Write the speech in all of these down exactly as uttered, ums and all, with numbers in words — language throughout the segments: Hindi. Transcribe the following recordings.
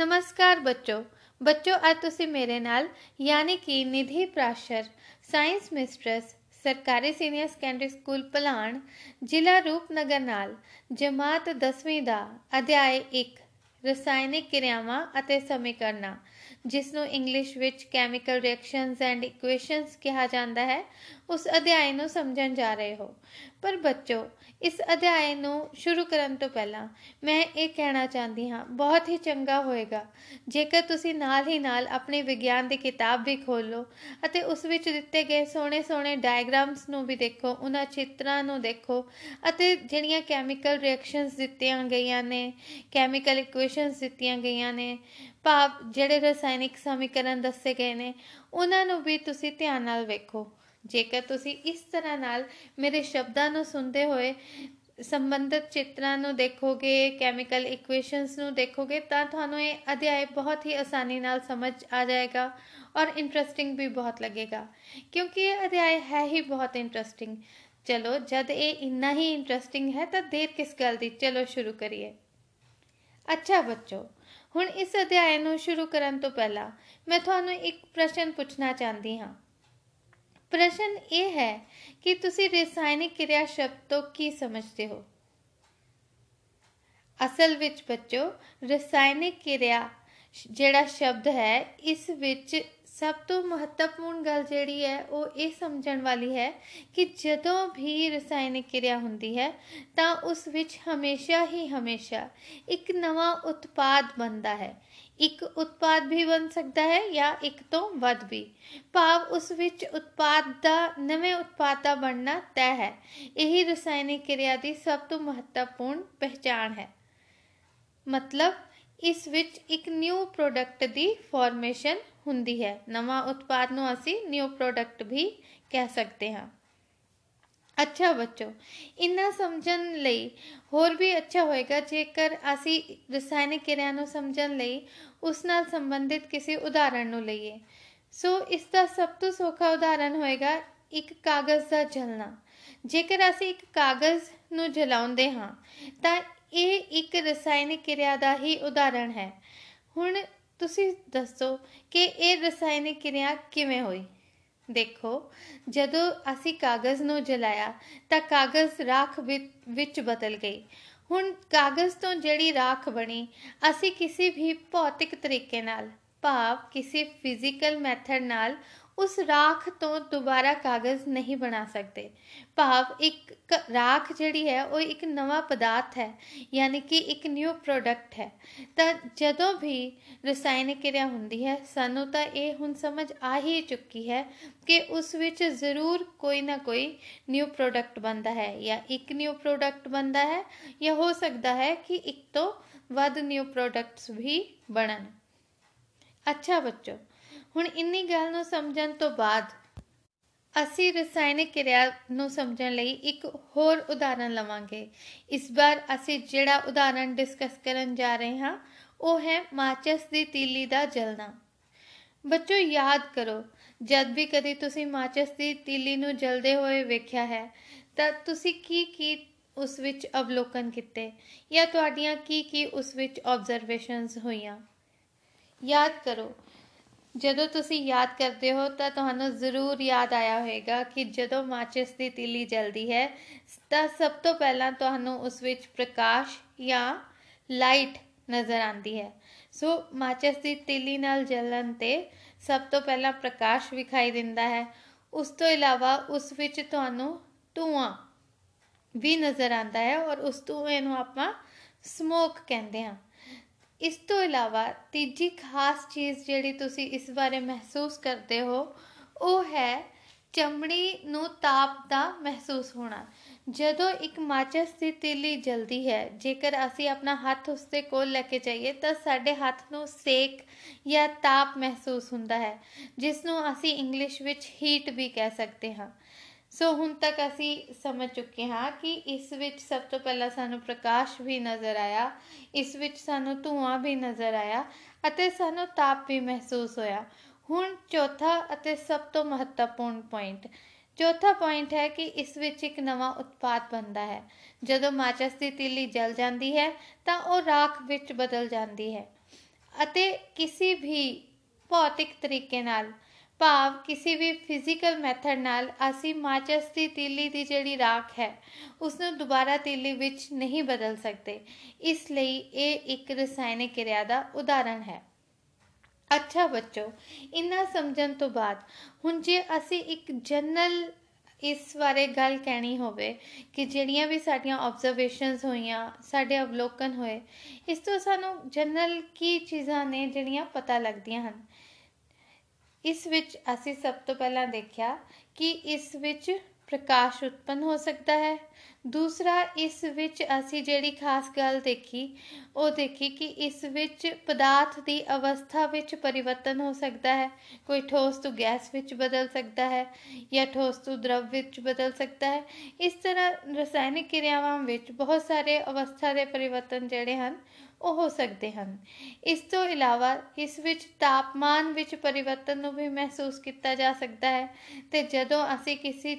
नमस्कार बच्चों बच्चों आज तुम मेरे नाल यानी कि निधि प्राशर साइंस मिस्ट्रेस सरकारी सीनियर सैकेंडरी स्कूल भलाण जिला रूपनगर नाल जमात दसवीं का अध्याय एक रसायनिक क्रियावां अते समीकरणा जिसनों इंग्लिश विच कैमिकल रिएक्शंस एंड इक्वेशंस कहा जाता है उस अध्याय नूं समझण जा रहे हो। पर बच्चों इस अध्याय नूं शुरू करन तो पहला मैं ये कहना चाहती हाँ बहुत ही चंगा होएगा जेकर तुसी नाल ही नाल अपनी विज्ञान की किताब भी खोलो अते उस विच दिते गए सोहणे सोहणे डायग्राम्स नूं भी देखो, उन्हां चित्रां नूं देखो अते जिहड़ियां कैमिकल रिएक्शंस दित्तियां गईयां ने, कैमिकल इक्वेशंस दित्तियां गईयां ने, भाव जिहड़े रसायनिक समीकरण दस्से गए ने उन्हां नूं भी तुसी ध्यान नाल वेखो। जेकर तुसी इस तरह नाल मेरे शब्दां नूं सुनदे होए संबंधित चित्रां नूं देखोगे, कैमिकल इक्वेशंस नूं देखोगे तां तुहानूं इह अध्याय बहुत ही आसानी नाल समझ आ जाएगा और इंटरेस्टिंग भी बहुत लगेगा क्योंकि ये अध्याय है ही बहुत इंटरेस्टिंग। चलो जद ये इन्ना ही इंटरेस्टिंग है तो देर किस गल दी, चलो शुरू करिए। अच्छा बच्चों हुण इस अध्याय नूं शुरू करन तो पहला मैं तुहानूं एक प्रश्न पुछना चाहती हाँ। प्रश्न ये है कि तुसी रसायनिक क्रिया शब्द तो की समझते हो। असल विच बच्चों रसायनिक क्रिया जिहड़ा शब्द है इस विच सब तो महत्वपूर्ण गल जिहड़ी है वो ये समझण वाली है कि जदों भी रसायनिक क्रिया हुंदी है तां उस विच हमेशा ही हमेशा एक नवा उत्पाद बनता है। एक उत्पाद भी बन सकता है या एक तो वध भी, भाव उस विच उत्पाद दा नवे उत्पाद दा बनना तय है। यही रसायनिक क्रिया की सब तो महत्वपूर्ण पहचान है, मतलब इस विच एक न्यू प्रोडक्ट की फॉर्मेशन हुंदी है। नवा उत्पाद नूं असी न्यू प्रोडक्ट भी कह सकते हैं। अच्छा बच्चों इन्ना समझण लई होर भी अच्छा होएगा जेकर असी रसायनिक क्रिया नूं समझण लई उस नाल संबंधित किसी उदाहरण नूं लईए। सो इसका सब तो सौखा उदाहरण होएगा एक कागज़ का जलना। जेकर असी एक कागज़ नूं जलाउंदे हां तां यह एक रसायनिक क्रिया का ही उदाहरण है। हुण तुसी दसो कि यह रसायनिक क्रिया किवें होई। देखो जदों असी कागज़ नूं जलाया तां कागज़ राख विच बदल गई। हुण कागज़ तो जिहड़ी राख बनी असी किसी भी भौतिक तरीके नाल, भाव किसी फिजिकल मैथड नाल उस राख तो दोबारा कागज़ नहीं बना सकते। भाव एक राख जिहड़ी है वो एक नवा पदार्थ है यानी कि एक न्यू प्रोडक्ट है। तो जदों भी रसायनिक क्रिया हुंदी है सानू तो ये हुण समझ आ ही चुकी है कि उस विच जरूर कोई ना कोई न्यू प्रोडक्ट बनता है, या एक न्यू प्रोडक्ट बनता है या हो सकता है कि एक तो वध न्यू प्रोडक्ट्स भी बनन। अच्छा बच्चों हुण इन्नी गल नूं समझण तो बाद असी रसायनिक क्रिया नूं समझण लई एक होर उदाहरण लवांगे। इस बार असी जिहड़ा उदाहरण डिस्कस करन जा रहे हां वो है माचिस दी तीली दा जलना। बच्चों याद करो जद भी कदी तुसी माचिस दी तीली नूं जलदे होए वेख्या है तां तुसी की की उस विच अवलोकन कीते या तुहाडियां की की उस विच ऑब्जर्वेशनस होईयां। याद करो जदों तुसी याद करते हो तो तुहानूं जरूर याद आया होएगा कि जदों माचिस की तीली जलदी है तो सब तो पहला तुहानूं उस विच प्रकाश या लाइट नज़र आती है। सो माचिस की तीली नाल जलन ते सब तो पहला प्रकाश विखाई दिंदा है, उस तो इलावा उस विच तुहानूं धुआं भी नज़र आता है और उस धुएं नूं आपां स्मोक कहंदे हां। इस तो इलावा तीजी खास चीज़ जिहड़ी तुसी इस बारे महसूस करते हो वो है चमड़ी नूं ताप दा महसूस होना। जदों एक माचिस दी तीली जलदी है जेकर असी अपना हथ उसके कोल लैके जाइए तो साडे हथ नूं सेक या ताप महसूस हुंदा है जिसनूं असी इंग्लिश विच हीट भी कह सकते हाँ। सो हुण तक असी समझ चुके हाँ कि इस विच सब तो पहला सानू प्रकाश भी नज़र आया, इस विच सानू धुआं भी नज़र आया अते सानू ताप भी महसूस होया। हुण चौथा अते सब तो महत्वपूर्ण पॉइंट, चौथा पॉइंट है कि इस विच एक नवा उत्पाद बनता है। जदों माचिस की तीली जल जाती है तो वह राख विच बदल जाती है। ਅਤੇ किसी भी भौतिक तरीके नाल ਭਾਵ किसी भी फिजिकल मैथड नाल ਅਸੀਂ ਮਾਚਸ ਦੀ ਤੀਲੀ ਦੀ ਜਿਹੜੀ ਰਾਖ है उसਨੂੰ ਦੁਬਾਰਾ ਤੀਲੀ ਵਿੱਚ नहीं बदल सकते, ਇਸ ਲਈ ਇਹ ਇੱਕ ਰਸਾਇਣਿਕ ਕਿਰਿਆ ਦਾ ਉਦਾਹਰਣ है। अच्छा बच्चों, इन्ना समझण तो बाद हुण जे असी एक जनरल इस बारे गल कहनी होवे कि जिहड़ियां भी साडियां ऑब्जर्वेशनस होईयां, साडे अवलोकन होए, इस तो सानू जनरल की चीज़ां ने जिहड़ियां पता लगदियां हन। इस विच असी सब तो पहला देखिया कि इस विच प्रकाश उत्पन्न हो सकता है। दूसरा, इस विच असी जिहड़ी खास गल देखी वो देखी कि इस विच पदार्थ की अवस्था विच परिवर्तन हो सकता है। कोई ठोस तो गैस विच बदल सकता है या ठोस तो द्रव विच बदल सकता है। इस तरह रसायनिक क्रियावां विच बहुत सारे अवस्था के परिवर्तन जिहड़े हन ਉਹ ਹੋ ਸਕਦੇ ਹਨ। ਇਸ ਤੋਂ ਇਲਾਵਾ ਇਸ ਵਿੱਚ ਤਾਪਮਾਨ ਵਿੱਚ ਪਰਿਵਰਤਨ ਨੂੰ ਵੀ ਮਹਿਸੂਸ ਕੀਤਾ ਜਾ ਸਕਦਾ ਹੈ ਤੇ ਜਦੋਂ ਅਸੀਂ ਕਿਸੇ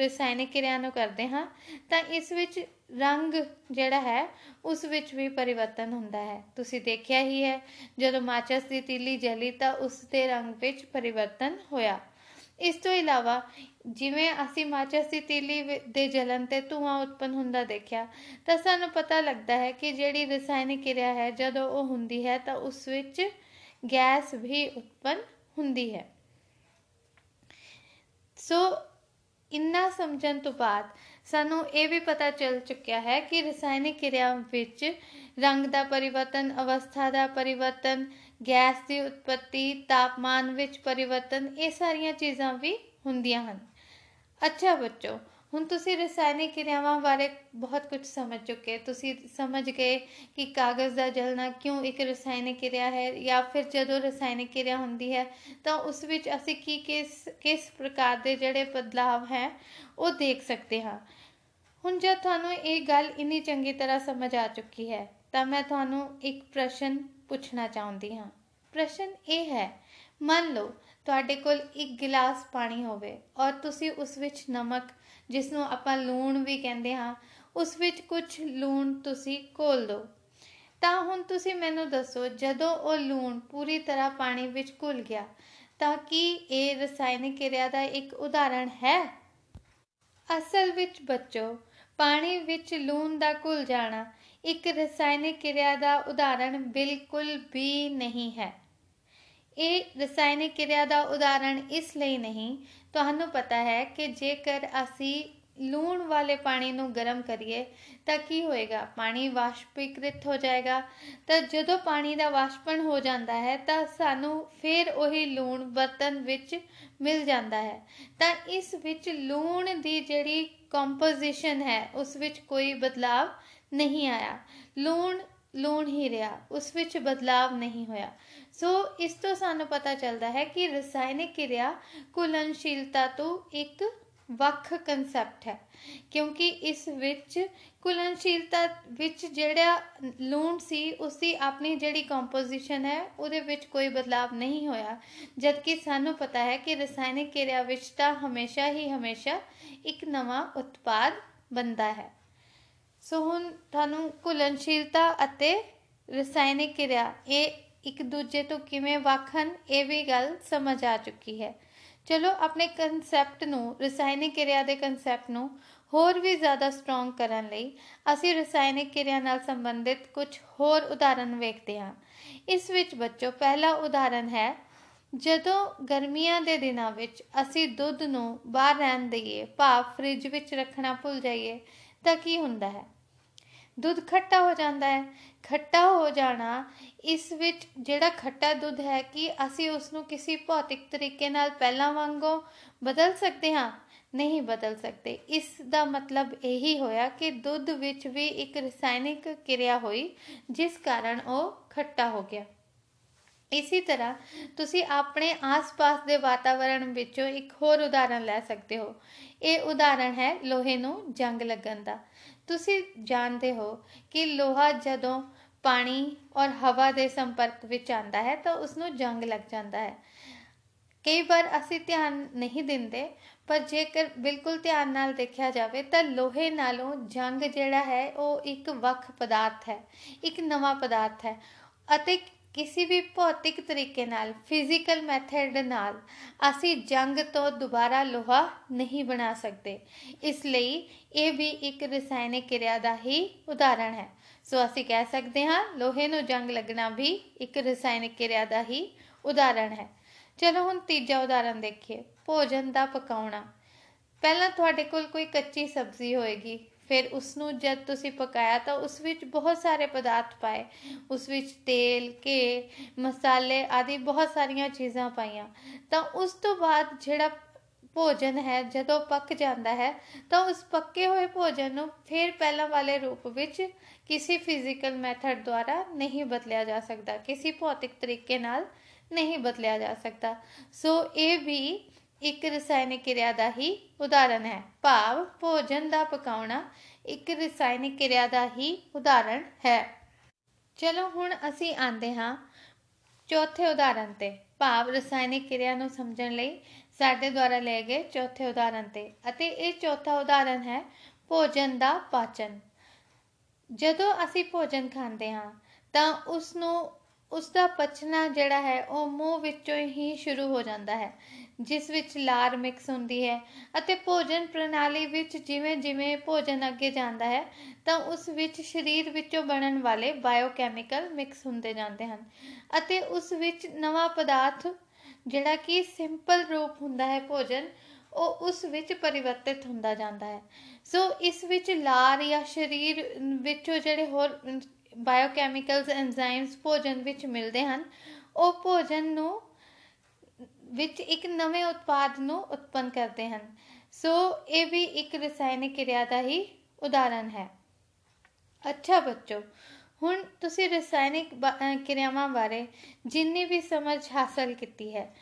ਰਸਾਇਣਿਕ ਕਿਰਿਆ ਨੂੰ ਕਰਦੇ ਹਾਂ ਤਾਂ ਇਸ ਵਿੱਚ ਰੰਗ ਜਿਹੜਾ ਹੈ ਉਸ ਵਿੱਚ ਵੀ ਪਰਿਵਰਤਨ ਹੁੰਦਾ ਹੈ। ਤੁਸੀਂ ਦੇਖਿਆ ਹੀ ਹੈ ਜਦੋਂ ਮਾਚਸ ਦੀ ਤੀਲੀ ਜਲੀ ਤਾਂ ਉਸ ਦੇ ਰੰਗ ਵਿੱਚ ਪਰਿਵਰਤਨ ਹੋਇਆ। ਇਸ ਤੋਂ ਇਲਾਵਾ ਜਿਵੇਂ ਅਸੀਂ ਮਾਚਸ ਦੀ ਤੀਲੀ ਦੇ ਜਲਣ ਤੇ ਧੂੰਆਂ ਉਤਪੰਨ ਹੁੰਦਾ ਦੇਖਿਆ ਤਾਂ ਸਾਨੂੰ ਪਤਾ ਲੱਗਦਾ ਹੈ ਕਿ ਜਿਹੜੀ ਰਸਾਇਣਿਕ ਕਿਰਿਆ ਹੈ ਜਦੋਂ ਉਹ ਹੁੰਦੀ ਹੈ ਤਾਂ ਉਸ ਵਿੱਚ ਗੈਸ ਵੀ ਉਤਪੰਨ ਹੁੰਦੀ ਹੈ। ਸੋ ਇੰਨਾ ਸਮਝਣ ਤੋਂ ਬਾਅਦ ਸਾਨੂੰ ਇਹ ਵੀ ਪਤਾ ਚੱਲ ਚੁੱਕਿਆ ਹੈ ਕਿ ਰਸਾਇਣਿਕ ਕਿਰਿਆ ਵਿੱਚ ਰੰਗ ਦਾ ਪਰਿਵਰਤਨ, ਅਵਸਥਾ ਦਾ ਪਰਿਵਰਤਨ, गैस की उत्पत्ति, तापमान विच परिवर्तन, ये सारियां चीज़ां भी हुंदियां हन। अच्छा बच्चों, हुण तुसीं रसायनिक क्रियावां बारे बहुत कुछ समझ चुके। तुसीं समझ गए कि कागज़ का जलना क्यों एक रसायनिक क्रिया है या फिर जदों रसायनिक क्रिया हुंदी है तो उस विच असीं की किस किस प्रकार के जिहड़े बदलाव हैं वो देख सकते हैं। हुण जे तुहानूं इह गल इन्नी चंगी तरह समझ आ चुकी है तो मैं तुहानूं एक प्रश्न पूछना चाहती हाँ। प्रश्न ये है, मान लो तुहाडे कोल एक गिलास पानी होवे और तुसी उस विच नमक, जिसनों आपां लूण भी कहिंदे हाँ, उस विच कुछ लूण तुसी घोल दो तां हुण तुसी मैनूं दसो जदों वो लूण पूरी तरह पानी विच घुल गया तां की ये रसायनिक क्रिया दा एक उदाहरण है? असल विच बच्चों पानी विच लूण दा घुल जाना एक रसायनिक क्रिया का उदाहरण बिल्कुल भी नहीं है। ये रसायनिक क्रिया का उदाहरण इसलिए नहीं, तुहानू पता है कि जेकर असी लूण वाले पानी नू गर्म करिए तां की होएगा, पानी वाष्पीकृत हो जाएगा। तो जदों पानी का वाष्पन हो जाता है तो सानू फिर उही लूण बर्तन विच मिल जाता है। तो इस विच लूण की जिहड़ी कंपोजिशन है उस विच कोई बदलाव नहीं आया, लूण लूण ही रहा, उस विच बदलाव नहीं होया। सो इस तो सानू पता चलता है कि रसायनिक क्रिया घुलनशीलता तो एक ਵੱਖ ਕਨਸੈਪਟ है क्योंकि इस विच घुलनशीलता विच ਜਿਹੜਾ ਲੂਣ ਸੀ उसकी अपनी ਜਿਹੜੀ ਕੰਪੋਜੀਸ਼ਨ है ਉਹਦੇ ਵਿੱਚ कोई बदलाव नहीं होया, जबकि ਸਾਨੂੰ पता है कि रसायनिक क्रिया ਵਿੱਚ ਤਾਂ हमेशा ही हमेशा एक नवा उत्पाद बनता है। ਸੋ ਹੁਣ ਤੁਹਾਨੂੰ ਘੁਲਨਸ਼ੀਲਤਾ ਅਤੇ ਰਸਾਇਣਿਕ ਕਿਰਿਆ ਇਹ ਇੱਕ ਦੂਜੇ ਤੋਂ ਕਿਵੇਂ ਵੱਖ ਹਨ ਇਹ ਵੀ ਗੱਲ ਸਮਝ ਆ ਚੁੱਕੀ ਹੈ। ਚਲੋ ਆਪਣੇ ਕਨਸੈਪਟ ਨੂੰ, ਰਸਾਇਣਿਕ ਕਿਰਿਆ ਦੇ ਕਨਸੈਪਟ ਨੂੰ ਹੋਰ ਵੀ ਜ਼ਿਆਦਾ ਸਟਰੋਂਗ ਕਰਨ ਲਈ ਅਸੀਂ ਰਸਾਇਣਿਕ ਕਿਰਿਆ ਨਾਲ ਸੰਬੰਧਿਤ ਕੁਝ ਹੋਰ ਉਦਾਹਰਨ ਵੇਖਦੇ ਹਾਂ। ਇਸ ਵਿੱਚ ਬੱਚੋ ਪਹਿਲਾ ਉਦਾਹਰਨ ਹੈ ਜਦੋਂ ਗਰਮੀਆਂ ਦੇ ਦਿਨਾਂ ਵਿੱਚ ਅਸੀਂ ਦੁੱਧ ਨੂੰ ਬਾਹਰ ਰਹਿਣ ਦਈਏ, ਭਾਵ ਫ੍ਰਿਜ ਵਿੱਚ ਰੱਖਣਾ ਭੁੱਲ ਜਾਈਏ ਤਾਂ ਕੀ ਹੁੰਦਾ ਹੈ? ਦੁੱਧ ਖੱਟਾ ਹੋ ਜਾਂਦਾ ਹੈ। ਖੱਟਾ ਹੋ ਜਾਣਾ ਇਸ ਵਿੱਚ ਜਿਹੜਾ ਖੱਟਾ ਦੁੱਧ ਹੈ ਕਿ ਅਸੀਂ ਉਸ ਨੂੰ ਕਿਸੇ ਭੌਤਿਕ ਤਰੀਕੇ ਨਾਲ ਪਹਿਲਾਂ ਵਾਂਗੂ ਬਦਲ ਸਕਦੇ ਹਾਂ? ਨਹੀਂ ਬਦਲ ਸਕਦੇ। ਇਸ ਦਾ ਮਤਲਬ ਇਹੀ ਹੋਇਆ ਕਿ ਦੁੱਧ ਵਿੱਚ ਵੀ ਇੱਕ ਰਸਾਇਣਿਕ ਕਿਰਿਆ ਹੋਈ ਜਿਸ ਕਾਰਨ ਉਹ ਖੱਟਾ ਹੋ ਗਿਆ। इसी तरह तुसी अपने आस पास के वातावरण विचों एक होर उदाहरण लै सकते हो। ये उदाहरण है लोहे नूं जंग लगन दा। तुसी जानते हो कि लोहा जदों पानी और हवा के संपर्क विच आंदा है तो उसनूं जंग लग जाता है। कई बार असी ध्यान नहीं दिंदे पर जेकर बिल्कुल ध्यान नाल देखा जाए तो लोहे नालों जंग जिहड़ा है वो एक वख पदार्थ है, एक नवा पदार्थ है। अते किसी भी भौतिक तरीके नाल फिजिकल मैथड नाल असी जंग तो दोबारा लोहा नहीं बना सकते, इसलिए ये भी एक रसायनिक क्रिया का ही उदाहरण है। सो असी कह सकते हाँ लोहे नूं जंग लगना भी एक रसायनिक क्रिया का ही उदाहरण है। चलो हुण तीजा उदाहरण देखिए, भोजन का पकाउणा। पहला तुहाडे कोल कोई कच्ची सब्जी होएगी, फिर उसनू जब तुसी पकाया तो उस विच बहुत सारे पदार्थ पाए, उस विच तेल के मसाले आदि बहुत सारिया चीज़ां पाइया। तो उस तो बाद जिहड़ा भोजन है जदों पक जाता है तो उस पक्के हुए भोजन नू फिर पहला वाले रूप विच किसी फिजिकल मैथड द्वारा नहीं बदलिया जा सकता, किसी भौतिक तरीके नाल नहीं बदलिया जा सकता। सो ये भी एक रसायनिक क्रिया का ही उदाहरण है, भाव भोजन का पकाउणा एक रसायनिक क्रिया का ही उदाहरण है। चलो हुण असीं आंदे हाँ चौथे उदाहरण ते, भाव रसायनिक क्रिया नूं समझण लई साडे द्वारा लए गए चौथे उदाहरण ते, अते इह चौथा उदाहरण है भोजन का पाचन। जदों असीं भोजन खांदे हाँ तां उस नूं उसका पचना जड़ा है वह मूँह विचों ही शुरू हो जाता है, जिस विच लार मिक्स होंदी है अते भोजन प्रणाली विच जिवें जिवें भोजन अगे जाता है तो उस विच शरीर विचों बनन वाले बायोकैमिकल मिक्स होंदे जाते हैं अते उस विच नवा पदार्थ जड़ा कि सिंपल रूप हुंदा है भोजन वह उस विच परिवर्तित हुंदा जाता है। सो इस विच लार या शरीर विचों जड़े होर बायोकैमिकल्स एंजाइम्स भोजन विच मिलते हैं, वह भोजन नू विच एक नवे उत्पाद नू उत्पन्न करते हैं। सो ये भी एक रसायनिक क्रिया का ही उदाहरण है। अच्छा बच्चों, हुण तुसी रसायनिक क्रियावां बारे जिन्नी भी समझ हासिल की है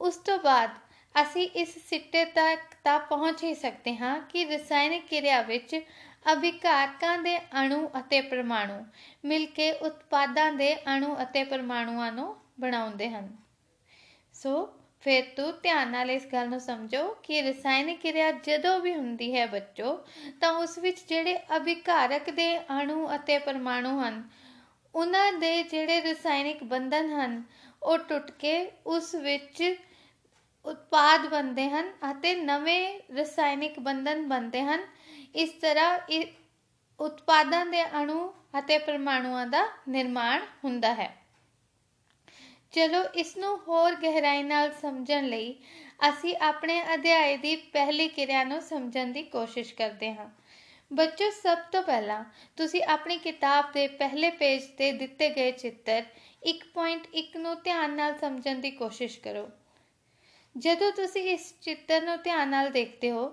उस तो बाद असी इस सिट्टे तक तां पहुँच ही सकते हाँ कि रसायनिक क्रिया विच अभिकारकां दे अणु अते परमाणु मिल के उत्पादां दे अणु अते परमाणुआं नूं बनाउंदे हन। सो फिर तू ध्यान नाल इस गल नूं समझो कि रसायनिक क्रिया जदों भी हुंदी है बच्चों तां उस विच जिहड़े अभिकारक दे अणु अते परमाणु हन उन्हां दे जिहड़े रसायनिक बंधन हन उह टुट के उस विच उत्पाद बनते हैं अते नवे रसायनिक बंधन बनते हैं। इस तरह उत्पादों के अणु अते परमाणुओं का निर्माण हुंदा है। चलो इसनू होर गहराई नाल समझण लई असी अपने अध्याय की पहली क्रिया नू समझण की कोशिश करते हाँ। बच्चों, सब तो पहला तुसी अपनी किताब के पहले पेज ते दिते गए चित्र एक पॉइंट एक नू ध्यान नाल समझण की कोशिश करो। जदों तुसी इस चित्र नू ध्यान नाल देखते हो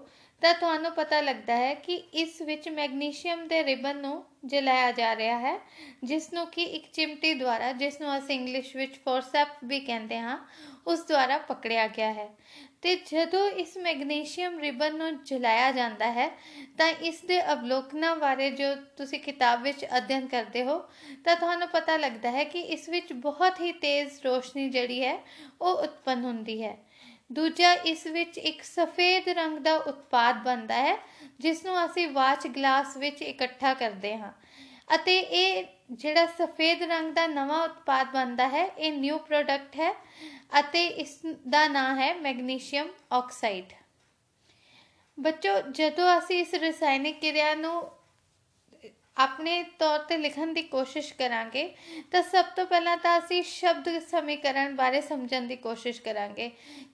तो तुहानू पता लगता है कि इस विच मैगनीशियम के रिबन नू जलाया जा रहा है, जिसनों की एक चिमटी द्वारा जिसनों असीं इंग्लिश विच फोरसेप भी कहते हाँ उस द्वारा पकड़िया गया है। तो जदों इस मैगनीशियम रिबन नू जलाया जाता है तो इसके अवलोकना बारे जो तुसी किताब विच अध्ययन करते हो तो तुहानू पता लगता है कि इस विच बहुत ही तेज़ रोशनी जिहड़ी है वह उत्पन्न हुंदी है। दूजा, इस विच एक सफ़ेद रंग का उत्पाद बनता है जिसनों असी वाच ग्लास विच इकट्ठा करते हाँ अते ये जिहड़ा सफ़ेद रंग का नवा उत्पाद बनता है ये न्यू प्रोडक्ट है अते इसका नाम है मैगनीशियम ऑक्साइड। बच्चों, जदों असी इस रसायनिक क्रिया नू अपने तौर पर लिखण की कोशिश करांगे तो सब तो पहला तो असी शब्द समीकरण बारे समझण की कोशिश करांगे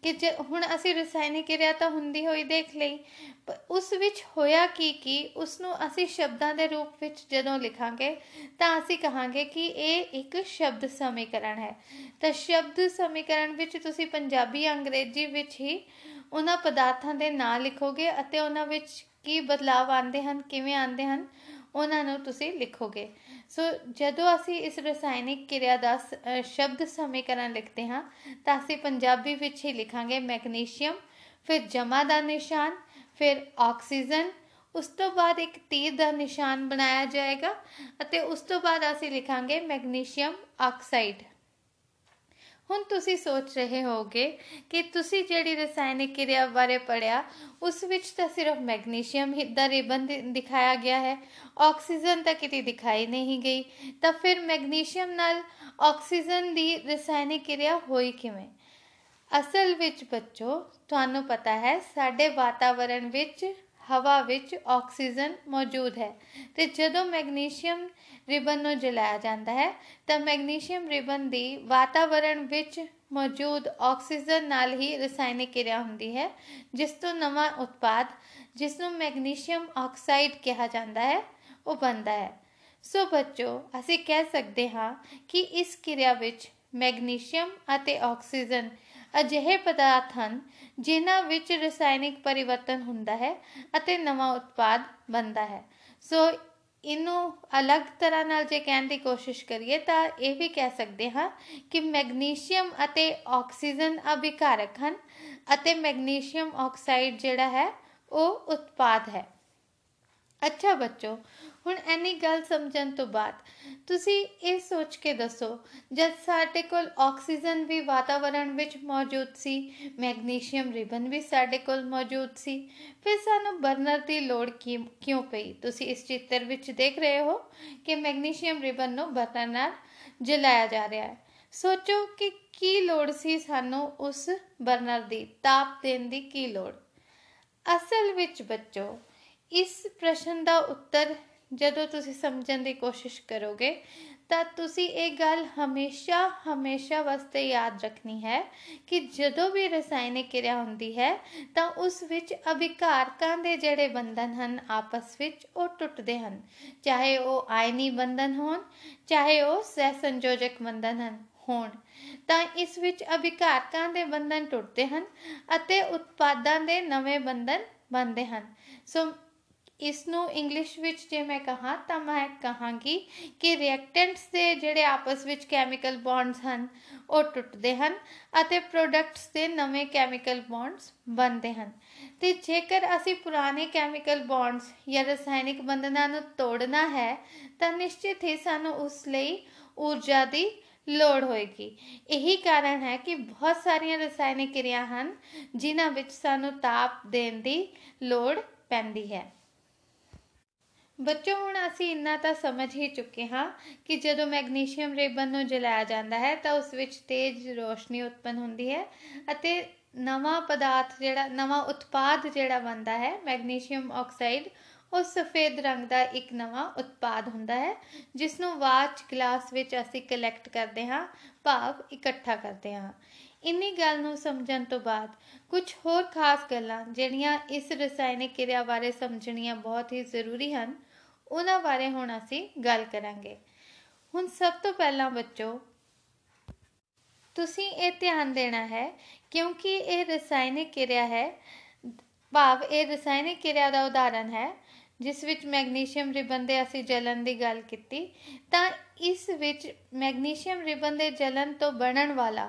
कि जे हुण असी रसायनिक क्रिया तो हुंदी होई देख लई, उस विच होया की की उसनूं असी शब्दां दे रूप विच जदों लिखांगे तो असी कहांगे कि यह एक शब्द समीकरण है। तो शब्द समीकरण विच तुसी पंजाबी अंग्रेजी विच ही उन्हां पदार्थां दे नाम लिखोगे अते उन्हां विच की बदलाव आंदे हन किवें आंदे हन उन्होंने तुसी लिखोगे। सो जदों असी इस रसायनिक क्रिया का शब्द समीकरण लिखते हाँ तो असी पंजाबी विच ही लिखांगे मैगनीशियम, फिर जमा का निशान, फिर ऑक्सीजन, उस तो बाद एक तीर का निशान बनाया जाएगा अते उस तो बाद असी लिखांगे मैगनीशियम ऑक्साइड। ਹੁਣ ਤੁਸੀਂ ਸੋਚ ਰਹੇ ਹੋਗੇ ਕਿ ਤੁਸੀਂ ਜਿਹੜੀ ਰਸਾਇਣਿਕ ਕਿਰਿਆ ਬਾਰੇ ਪੜਿਆ ਉਸ ਵਿੱਚ ਤਾਂ ਸਿਰਫ ਮੈਗਨੀਸ਼ੀਅਮ ਹੀ ਦਾ ਰਿਬਨ ਦਿਖਾਇਆ ਗਿਆ ਹੈ, ਆਕਸੀਜਨ ਤਾਂ ਕਿਤੇ ਦਿਖਾਈ ਨਹੀਂ ਗਈ। ਤਾਂ ਫਿਰ ਮੈਗਨੀਸ਼ੀਅਮ ਨਾਲ ਆਕਸੀਜਨ ਦੀ ਰਸਾਇਣਿਕ ਕਿਰਿਆ ਹੋਈ ਕਿਵੇਂ? असल विच बच्चों तुहानू पता है साडे वातावरण विच हवा विच ऑक्सीजन मौजूद है, तो जदों मैगनीशियम रिबन नू जलाया जाता है तो मैगनीशियम रिबन दी वातावरण विच मौजूद ऑक्सीजन नाल ही रसायनिक क्रिया हुंदी है, जिस तो नवा उत्पाद जिसनू मैगनीशियम ऑक्साइड कहा जाता है वह बनता है। सो बच्चों असीं कह सकते हाँ कि इस क्रिया विच मैगनीशियम अते ऑक्सीजन अजिहे पदार्थ हैं जिन्हां विच रसायनिक परिवर्तन हुंदा है अते नवा उत्पाद बनता है। सो इनू अलग तरह नाल जे कहण दी कोशिश करिए तां इह भी कह सकते हाँ कि मैगनीशियम अते ऑक्सीजन अभिकारक हैं अते मैगनीशियम ऑक्साइड जिहड़ा है वह उत्पाद है। अच्छा बच्चों हुण इन्नी गल समझण तो बाद तुसीं इह सोच के दसो जद साडे कोल ऑक्सीजन भी वातावरण विच मौजूद सी, मैगनीशियम रिबन भी साडे कोल मौजूद सी, फिर सानू बर्नर दी लोड़ की क्यों पई? तुसीं इस चित्र विच देख रहे हो कि मैगनीशियम रिबन नू बर्नर नाल जलाया जा रहा है। सोचो कि की लोड़ सी सानू उस बर्नर दी ताप देण दी की लोड़? असल विच बच्चों इस प्रश्न का उत्तर जदों तुसीं समझण की कोशिश करोगे तो तुसीं ये गल हमेशा हमेशा वास्ते याद रखनी है कि जदों भी रसायनिक क्रिया हुंदी है तो उस विच अभिकारकां दे जिहड़े बंधन हन आपस विच वो टुटदे हन, चाहे वो आयनी बंधन होण चाहे वो सहसंयोजक बंधन हन होण। तां इस विच अभिकारकां दे बंधन टुटदे हन अते उत्पादां दे नवे बंधन बनते हैं। सो इसनू इंग्लिश विच जे मैं कहाँ तो मैं कहाँगी कि रिएक्टेंट्स के जोड़े आपस विच कैमिकल बॉन्ड्स हैं वो टुटते हैं और प्रोडक्ट्स के नवें कैमिकल बॉन्ड्स बनते हैं। तो जेकर असी पुराने कैमिकल बॉन्ड्स या रसायनिक बंधनों को तोड़ना है तो निश्चित ही सानू उस लई ऊर्जा की लोड़ होएगी। यही कारण है कि बहुत सारिया रसायनिक क्रिया हैं जिन्हां विच सानू ताप देण दी लोड़ पैंदी है। बच्चों हुण असीं इन्ना तां समझ ही चुके हाँ कि जदों मैगनीशियम रिबन नूं जलाया जाता है तो उस विच तेज रोशनी उत्पन्न हुंदी है अते नवा पदार्थ जिहड़ा नवा उत्पाद जिहड़ा बनता है मैगनीशियम ऑक्साइड ਉਹ सफेद रंग का एक नवा उत्पाद ਹੁੰਦਾ ਹੈ ਜਿਸ ਨੂੰ ਵਾਚ ਗਲਾਸ ਵਿੱਚ ਅਸੀਂ ਕਲੈਕਟ ਕਰਦੇ ਹਾਂ, ਭਾਵ ਇਕੱਠਾ ਕਰਦੇ ਹਾਂ। ਇੰਨੀ ਗੱਲ ਨੂੰ ਸਮਝਣ ਤੋਂ ਬਾਅਦ ਕੁਝ ਹੋਰ ਖਾਸ ਗੱਲਾਂ ਜਿਹੜੀਆਂ ਇਸ ਰਸਾਇਣਿਕ ਕਿਰਿਆ ਬਾਰੇ ਸਮਝਣੀਆਂ ਬਹੁਤ ਹੀ ਜ਼ਰੂਰੀ ਹਨ ਉਹਨਾਂ ਬਾਰੇ ਹੁਣ ਅਸੀਂ ਗੱਲ ਕਰਾਂਗੇ। ਹੁਣ ਸਭ ਤੋਂ ਪਹਿਲਾਂ ਬੱਚੋ ਤੁਸੀਂ ਇਹ ਧਿਆਨ ਦੇਣਾ ਹੈ ਕਿਉਂਕਿ ਇਹ ਰਸਾਇਣਿਕ ਕਿਰਿਆ ਹੈ, ਭਾਵ ਇਹ ਰਸਾਇਣਿਕ ਕਿਰਿਆ ਦਾ ਉਦਾਹਰਨ ਹੈ जिस विच मैगनीशियम रिबन दे असी जलन की गल कीती, तां इस विच मैगनीशियम रिबन दे जलन तो बनन वाला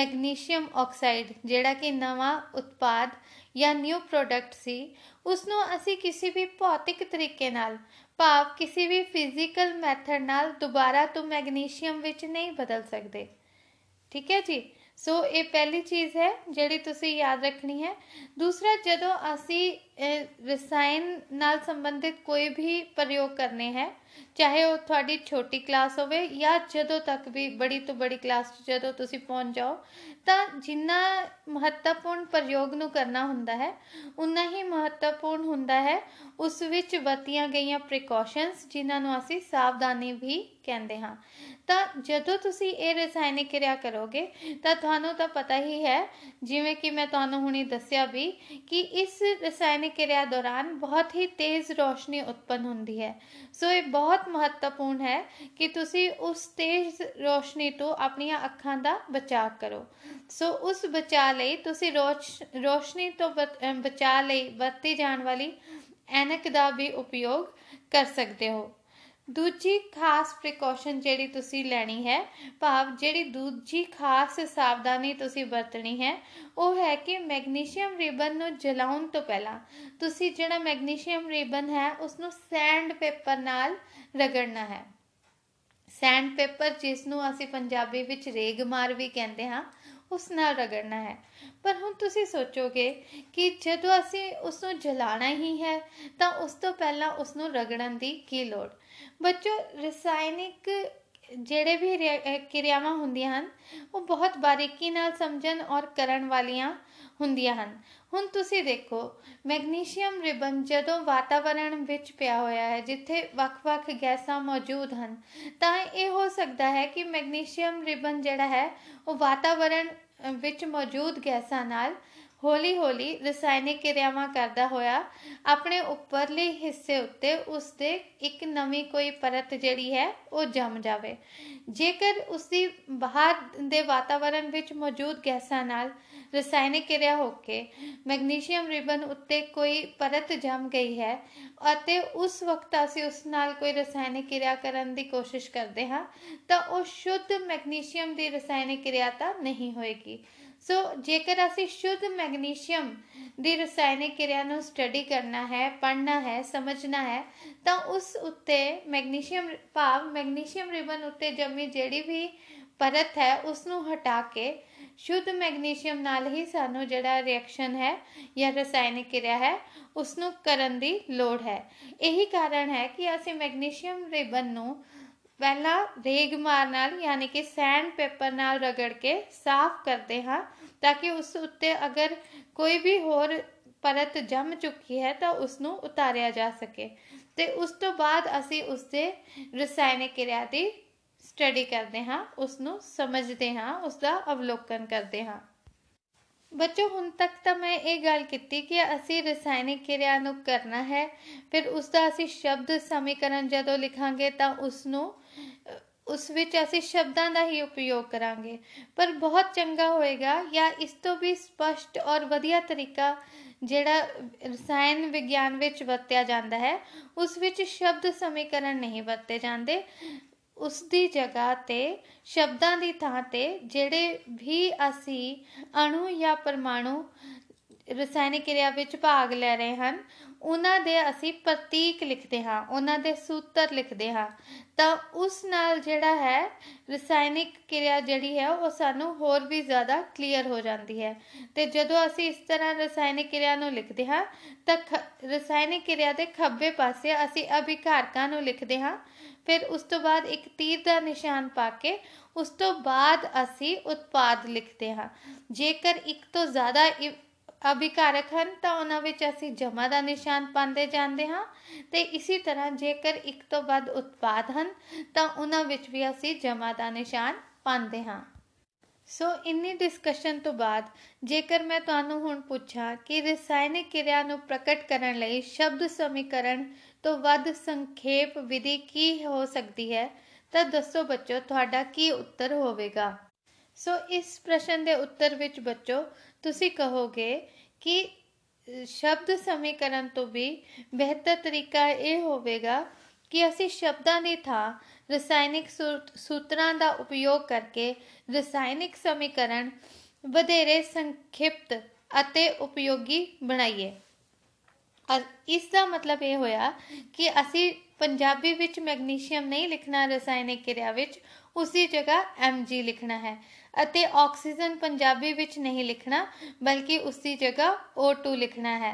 मैगनीशियम ऑक्साइड जेड़ा कि नवा उत्पाद या न्यू प्रोडक्ट सी उसनों असी किसी भी भौतिक तरीके नाल, भाव किसी भी फिजिकल मैथड नाल दोबारा तो मैगनीशियम विच नहीं बदल सकते। ठीक है जी। सो so, ये पहली चीज़ है जिहड़ी तुसीं याद रखनी है। दूसरा, जदों असी रसायन नाल संबंधित कोई भी प्रयोग करने हैं, चाहे वो थोड़ी छोटी क्लास होवे या जदों तक भी बड़ी तो बड़ी क्लास जदों तुसीं पहुंच जाओ तो जिन्ना महत्वपूर्ण प्रयोग नू करना हुंदा है उन्ना ही महत्वपूर्ण हुंदा है उस विच वरतीआं गईआं प्रिकॉशनस जिन्हां नू असीं सावधानी भी कहते हाँ। तो जदों तुसीं ये रसायनिक क्रिया करोगे तो तुहानू तां पता ही है, जिवें कि मैं तुहानू हुणे दस्सिआ भी कि इस रसायनिक क्रिया दौरान बहुत ही तेज़ रोशनी उत्पन्न हुंदी है। सो ये बहुत महत्वपूर्ण है कि तुसीं उस तेज़ रोशनी तो अपनी अखां दा बचाव करो। सो उस बचाव लई तुसीं रोश रोशनी तो बचाव लई वरती जाण वाली ऐनक दा भी उपयोग कर सकते हो। दूजी खास प्रिकॉशन जिहड़ी तुसीं लैनी है, भाव जिहड़ी दूजी खास सावधानी तुसीं वरतनी है, वह है कि मैगनीशियम रिबन नूं जलाउण तो पहलां तुसीं जिहड़ा मैगनीशियम रिबन है उसनूं सैंड पेपर नाल रगड़ना है। सैंडपेपर जिसनों असी पंजाबी विच रेगमार भी कहते हैं उस नाल रगड़ना है। पर हुण तुसी सोचोगे कि जदों असी उसनों जलाना ही है तो उस तो पहला उसनों रगड़न दी की लोड़। बच्चों रसायनिक जिहड़े भी क्रियावां हुंदियां हन वो बहुत बारीकी नाल समझण और करन वालियां ਹੁੰਦੀਆਂ ਹਨ। ਹੁਣ ਤੁਸੀਂ ਦੇਖੋ ਮੈਗਨੀਸ਼ੀਅਮ ਰਿਬਨ ਜਦੋਂ ਵਾਤਾਵਰਣ ਵਿੱਚ ਪਿਆ ਹੋਇਆ ਹੈ ਜਿੱਥੇ ਵੱਖ-ਵੱਖ ਗੈਸਾਂ ਮੌਜੂਦ ਹਨ ਤਾਂ ਇਹ ਹੋ ਸਕਦਾ ਹੈ ਕਿ ਮੈਗਨੀਸ਼ੀਅਮ ਰਿਬਨ ਜਿਹੜਾ ਹੈ ਉਹ ਵਾਤਾਵਰਣ ਵਿੱਚ ਮੌਜੂਦ ਗੈਸਾਂ ਨਾਲ ਹੌਲੀ-ਹੌਲੀ ਰਸਾਇਣਿਕ ਕਿਰਿਆਵਾਂ ਕਰਦਾ ਹੋਇਆ ਆਪਣੇ ਉੱਪਰਲੇ ਹਿੱਸੇ ਉੱਤੇ ਉਸ ਦੇ ਇੱਕ ਨਵੀਂ ਕੋਈ ਪਰਤ ਜਿਹੜੀ ਹੈ ਉਹ ਜੰਮ ਜਾਵੇ। ਜੇਕਰ ਉਸ ਦੀ ਬਾਹਰ ਦੇ ਵਾਤਾਵਰਣ ਵਿੱਚ ਮੌਜੂਦ ਗੈਸਾਂ ਨਾਲ रसायनिक क्रिया होके मैगनीशियम रिबन उत्ते कोई परत जम गई है अते उस वक्त असी उस नाल कोई रसायनिक क्रिया करन दी कोशिश करते हैं तो वह शुद्ध मैगनीशियम की रसायनिक क्रिया तो नहीं होएगी। सो जेकर असी शुद्ध मैगनीशियम की रसायनिक क्रिया नूं स्टडी करना है, पढ़ना है, समझना है तो उस उत्ते मैगनीशियम भाव मैगनीशियम रिबन उत्ते जमी जिहड़ी भी परत है उसनूं हटा के शुद्ध मैगनीशियम नाल ही सानू जड़ा रिएक्शन है या रसायनिक क्रिया है उसनू करन दी लोड़ है। यही कारण है कि असी मैगनीशियम रिबन नू पहला रेगमार नाल यानी कि सैंड पेपर नाल रगड़ के साफ करते हाँ ताकि उस उत्ते अगर कोई भी होर परत जम चुकी है तो उसनू उतारिया जा सके ते उस तो बाद असी उससे रसायनिक क्रिया दी स्टडी करते हाँ, उसनू समझते हाँ, उसका अवलोकन करते हाँ। बच्चों हुण तक तो मैं ये गल कीती कि असी रसायनिक क्रिया नू करना है फिर उसका असी शब्द समीकरण जदों लिखांगे तो उसनू उस विच असी शब्दां दा ही उपयोग करांगे। पर बहुत चंगा होएगा या इस तो भी स्पष्ट और वधिया तरीका जिहड़ा रसायन विग्यान विच वरतिया जांदा है उस विच शब्द समीकरण नहीं वरते जांदे। उसकी जगह ते शब्दां दी थां ते जिहड़े भी असी अणु या परमाणु रसायनिक क्रिया विच भाग लै रहे हैं उन्हां दे असी प्रतीक लिखते हाँ, उन्हां दे सूत्र लिखते हाँ तो उस नाल जिहड़ा है रसायनिक क्रिया जिहड़ी है वह सानू होर भी ज़्यादा क्लीयर हो जाती है। तो जदों असी इस तरह रसायनिक क्रिया नू लिखते हाँ तो ख रसायनिक क्रिया के खब्बे पासे असी अभिकारकां नू लिखते हाँ फिर उस तो बाद एक तीर का निशान पा के उस तो बाद असी उत्पाद लिखते हाँ। जेकर एक तो ज़्यादा अभिकारक हैं तो उन्हां विच असी जमा का निशान पाते जाते हाँ तो इसी तरह जेकर एक तो बाद उत्पाद हैं तो उन्हां विच भी असी जमा का निशान पाते हाँ। सो इन्नी डिस्कशन तो बाद जेकर मैं तुहानूं हुण पुछां कि रसायनिक क्रिया नूं प्रकट करन लई शब्द समीकरण तो वध संखेप विधि की हो सकती है तो दसो बच्चों तुहाडा की उत्तर होवेगा। सो इस प्रश्न के उत्तर विच बच्चों तुसी कहोगे कि शब्द समीकरण तो भी बेहतर तरीका यह होवेगा कि असी शब्दां दी थां रसायनिक सूत्रां दा उपयोग करके रसायनिक समीकरण वधेरे संक्षिप्त अते उपयोगी बनाइए। इसका मतलब ये होया कि असी पंजाबी विच मैगनीशियम नहीं लिखना, रसायनिक क्रिया विच उसी जगह एम जी लिखना है अते ऑक्सीजन पंजाबी विच नहीं लिखना बल्कि उसी जगह ओ टू लिखना है।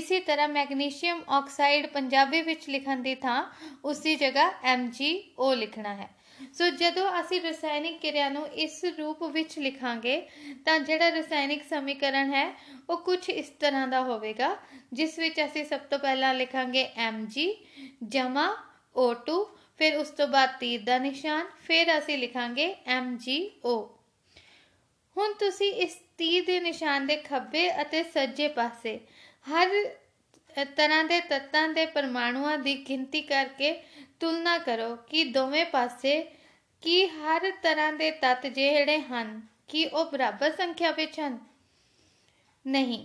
इसी तरह मैगनीशियम ऑक्साइड पंजाबी विच लिखन दी थां उसी जगह एम जी ओ लिखना है। सो so, जदों असी रसायनिक क्रिया नू इस रूप विच लिखांगे तो जिहड़ा रसायनिक समीकरण है वो कुछ इस तरह का होवेगा जिस विच असी सब तो पहला लिखांगे एम जी जमा ओ टू फिर उस तो बाद तीर का निशान फिर असी लिखांगे एम जी ओ। हुण तुसी इस तीर के निशान के खब्बे अते सज्जे पासे हर तरह के तत्तां के परमाणुओं की गिनती करके तुलना करो कि दोवें पासे की हर तरह के तत्त जिहड़े हन कि वह बराबर संख्या विच हन। नहीं,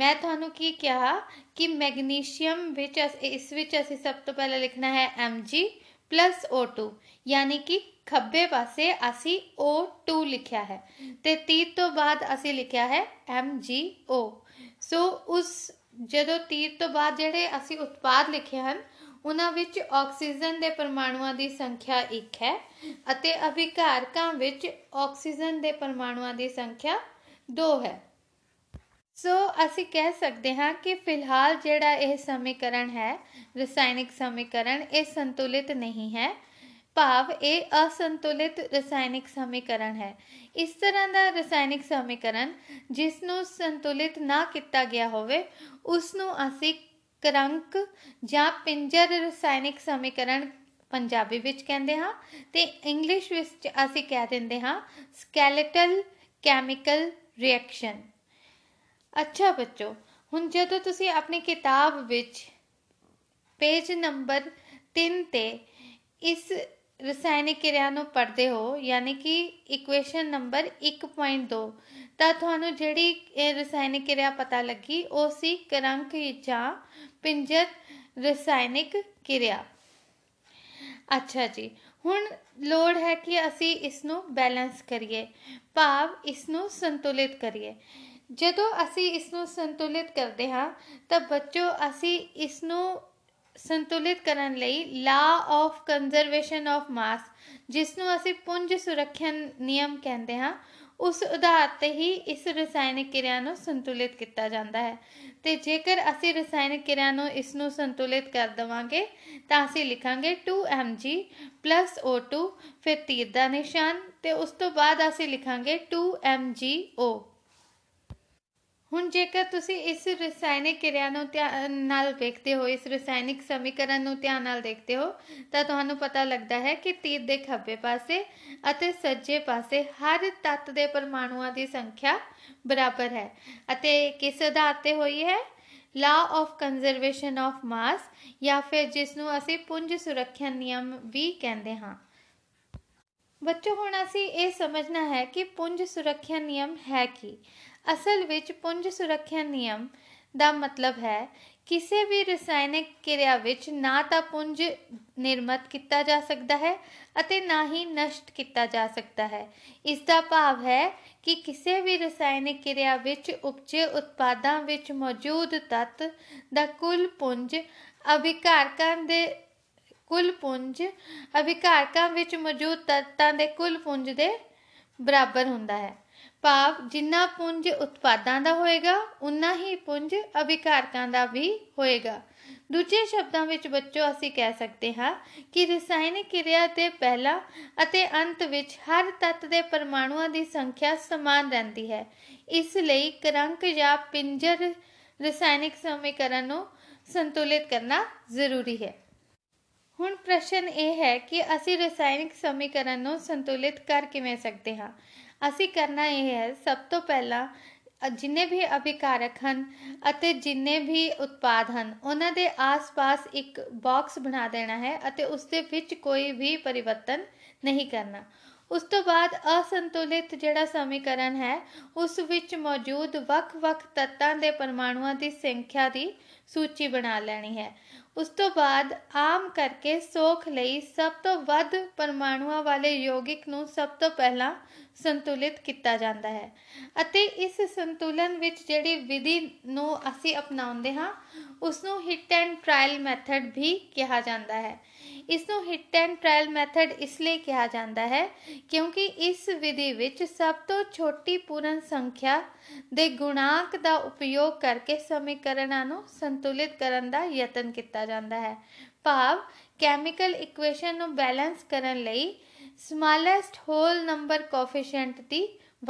मैं तुहानू की कहा कि मैगनीशियम विच इस विच असी सब तो पहले लिखना है M G plus O two यानी कि खब्बे पासे असी ओ टू लिखा है ते तीर तो बाद असी लिखा है एम जी ओ। सो उस जदों तीर तो बाद जिहड़े असी उत्पाद लिखे हैं उन्हां विच ऑक्सीजन दे परमाणुओं की संख्या एक है अते अभिकारकां विच ऑक्सीजन दे परमाणुओं की संख्या दो है। सो असीं कह सकते हाँ कि फिलहाल जिहड़ा यह समीकरण है रसायनिक समीकरण यह संतुलित नहीं है, भाव ये असंतुलित रसायनिक समीकरण है। इस तरह का रसायनिक समीकरण जिसनों संतुलित ना किया गया होवे उसनों असीं करंक जां पिंजर रसायनिक समीकरण पंजाबी विच कहंदे हां ते इंग्लिश विच असीं कह दिंदे हां स्केलेटल कैमिकल रिएक्शन। अच्छा बच्चों, हुण जदों तुसीं अपनी किताब विच पेज नंबर तीन ते इस रसायनिक क्रिया नूं पढ़दे हो यानी कि इक्वेशन नंबर एक पॉइंट दो तां तुहानूं जिहड़ी रसायनिक क्रिया पता लगी ओह सी करंक जां पिंजर रसायनिक क्रिया। अच्छा जी, हुण लोड़ है कि असीं इस नूं बैलेंस करिए भाव इस नूं संतुलित करिए। जदों असीं इस नूं संतुलित करदे हां तां बच्चों असीं इस नूं संतुलित करन लई law of conservation of mass जिसनों असीं पुंज सुरक्षा नियम कहते हैं उस आधार ते ही इस रसायनिक क्रिया नूं संतुलित किया जाता है। तो जेकर असीं रसायनिक क्रिया नूं इस नूं संतुलित कर देवांगे तो असीं लिखांगे two M G plus O two फिर तीर का निशान तो उस तो बाद असीं लिखांगे टू एम जी ओ। हुण जेकर तुसीं इस रसायनिक क्रिया नूं ध्यान नाल देखते हो इस रसायनिक समीकरण नूं ध्यान नाल देखते हो तां तुहानूं पता लगता है कि तीर दे खब्बे पासे अते सज्जे पासे हर तत्त दे परमाणुओं की संख्या बराबर है अते किस आधार ते होई है law of conservation of mass या फिर जिसनूं असीं पुंज सुरक्षा नियम भी कहते हाँ। बच्चों हुण असीं ये समझना है कि पुंज सुरक्षा नियम है कि असल विच पुंज सुरक्षा नियम दा मतलब है किसी भी रसायनिक क्रिया विच ना तां पुंज निर्मित किया जा सकता है अते ना ही नष्ट किया जा सकता है। इसका भाव है कि किसी भी रसायनिक क्रिया विच उपजे उत्पादों विच मौजूद तत्त दा कुल पुंज अभिकारकां दे कुल पुंज अभिकारकां विच मौजूद तत्तां दे कुल पुंज दे बराबर हुंदा है। भाव जिन्ना पुंज उत्पादां दा होएगा उन्ना ही पुंज अभिकारकां दा भी होएगा। दूजे शब्दां विच बच्चों असीं कह सकते हाँ कि रसायनिक क्रिया दे पहला अते अंत विच हर तत्त दे परमाणुओं की संख्या समान रहती है, इसलिए करंक या पिंजर रसायनिक समीकरण नूं संतुलित करना जरूरी है। हुण प्रश्न यह है कि असीं रसायनिक समीकरण नूं संतुलित कर किवें सकते हाँ। असीं करना यह है सब तो पहला जिन्ने भी अभिकारक हैं अते जिन्ने भी उत्पाद हैं उन्हां दे आस पास एक बॉक्स बना देना है अते उसदे विच कोई भी परिवर्तन नहीं करना। उस तो बाद असंतुलित जिहड़ा समीकरण है उस विच मौजूद वख वख तत्तां दे परमाणुओं की संख्या की सूची बना लेनी है। उस तो बाद आम करके सोख लई सब तो वध परमाणुओं वाले यौगिक नूं सब तो पहला संतुलित किया जाता है अते इस संतुलन विच जिहड़ी विधि नूं असीं अपनाउंदे हां उसनूं हिट एंड ट्रायल मैथड भी कहा जाता है। इसनूं हिट एंड ट्रायल मैथड इसलिए कहा जाता है क्योंकि इस विधि विच सब तो छोटी पूर्ण संख्या दे गुणांक का उपयोग करके समीकरणों नूं संतुलित करन दा यतन किया ਜਾਂਦਾ ਹੈ। ਭਾਵ ਕੈਮੀਕਲ ਇਕੁਏਸ਼ਨ ਨੂੰ ਬੈਲੈਂਸ ਕਰਨ ਲਈ ਸਮਾਲੈਸਟ ਹੋਲ ਨੰਬਰ ਕੋਐਫੀਸ਼ੀਐਂਟ ਦੀ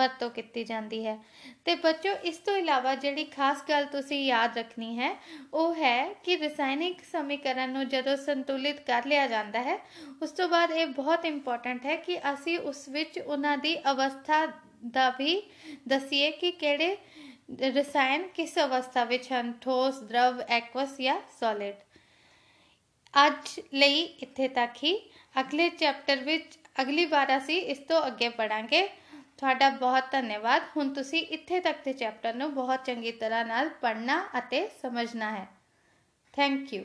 ਵਰਤੋਂ ਕੀਤੀ ਜਾਂਦੀ ਹੈ। ਤੇ ਬੱਚੋ ਇਸ ਤੋਂ ਇਲਾਵਾ ਜਿਹੜੀ ਖਾਸ ਗੱਲ ਤੁਸੀਂ ਯਾਦ ਰੱਖਣੀ ਹੈ ਉਹ ਹੈ ਕਿ ਰਸਾਇਣਿਕ ਸਮੀਕਰਨ ਨੂੰ ਜਦੋਂ ਸੰਤੁਲਿਤ ਕਰ ਲਿਆ ਜਾਂਦਾ ਹੈ ਉਸ ਤੋਂ ਬਾਅਦ ਇਹ ਬਹੁਤ ਇੰਪੋਰਟੈਂਟ ਹੈ ਕਿ ਅਸੀਂ ਉਸ ਵਿੱਚ ਉਹਨਾਂ ਦੀ ਅਵਸਥਾ ਦਾ ਵੀ ਦੱਸੀਏ ਕਿ ਕਿਹੜੇ रसायन किस अवस्था विच हन ठोस द्रव एक्वस या सॉलिड। अज लई इत्थे तक ही, अगले चैप्टर विच अगली बार असीं इस तो अगे पढ़ांगे। तुहाडा बहुत धन्यवाद। हुण तुसीं इत्थे तक दे चैप्टर नूं बहुत चंगी तरह नाल पढ़ना अते समझना है। Thank you.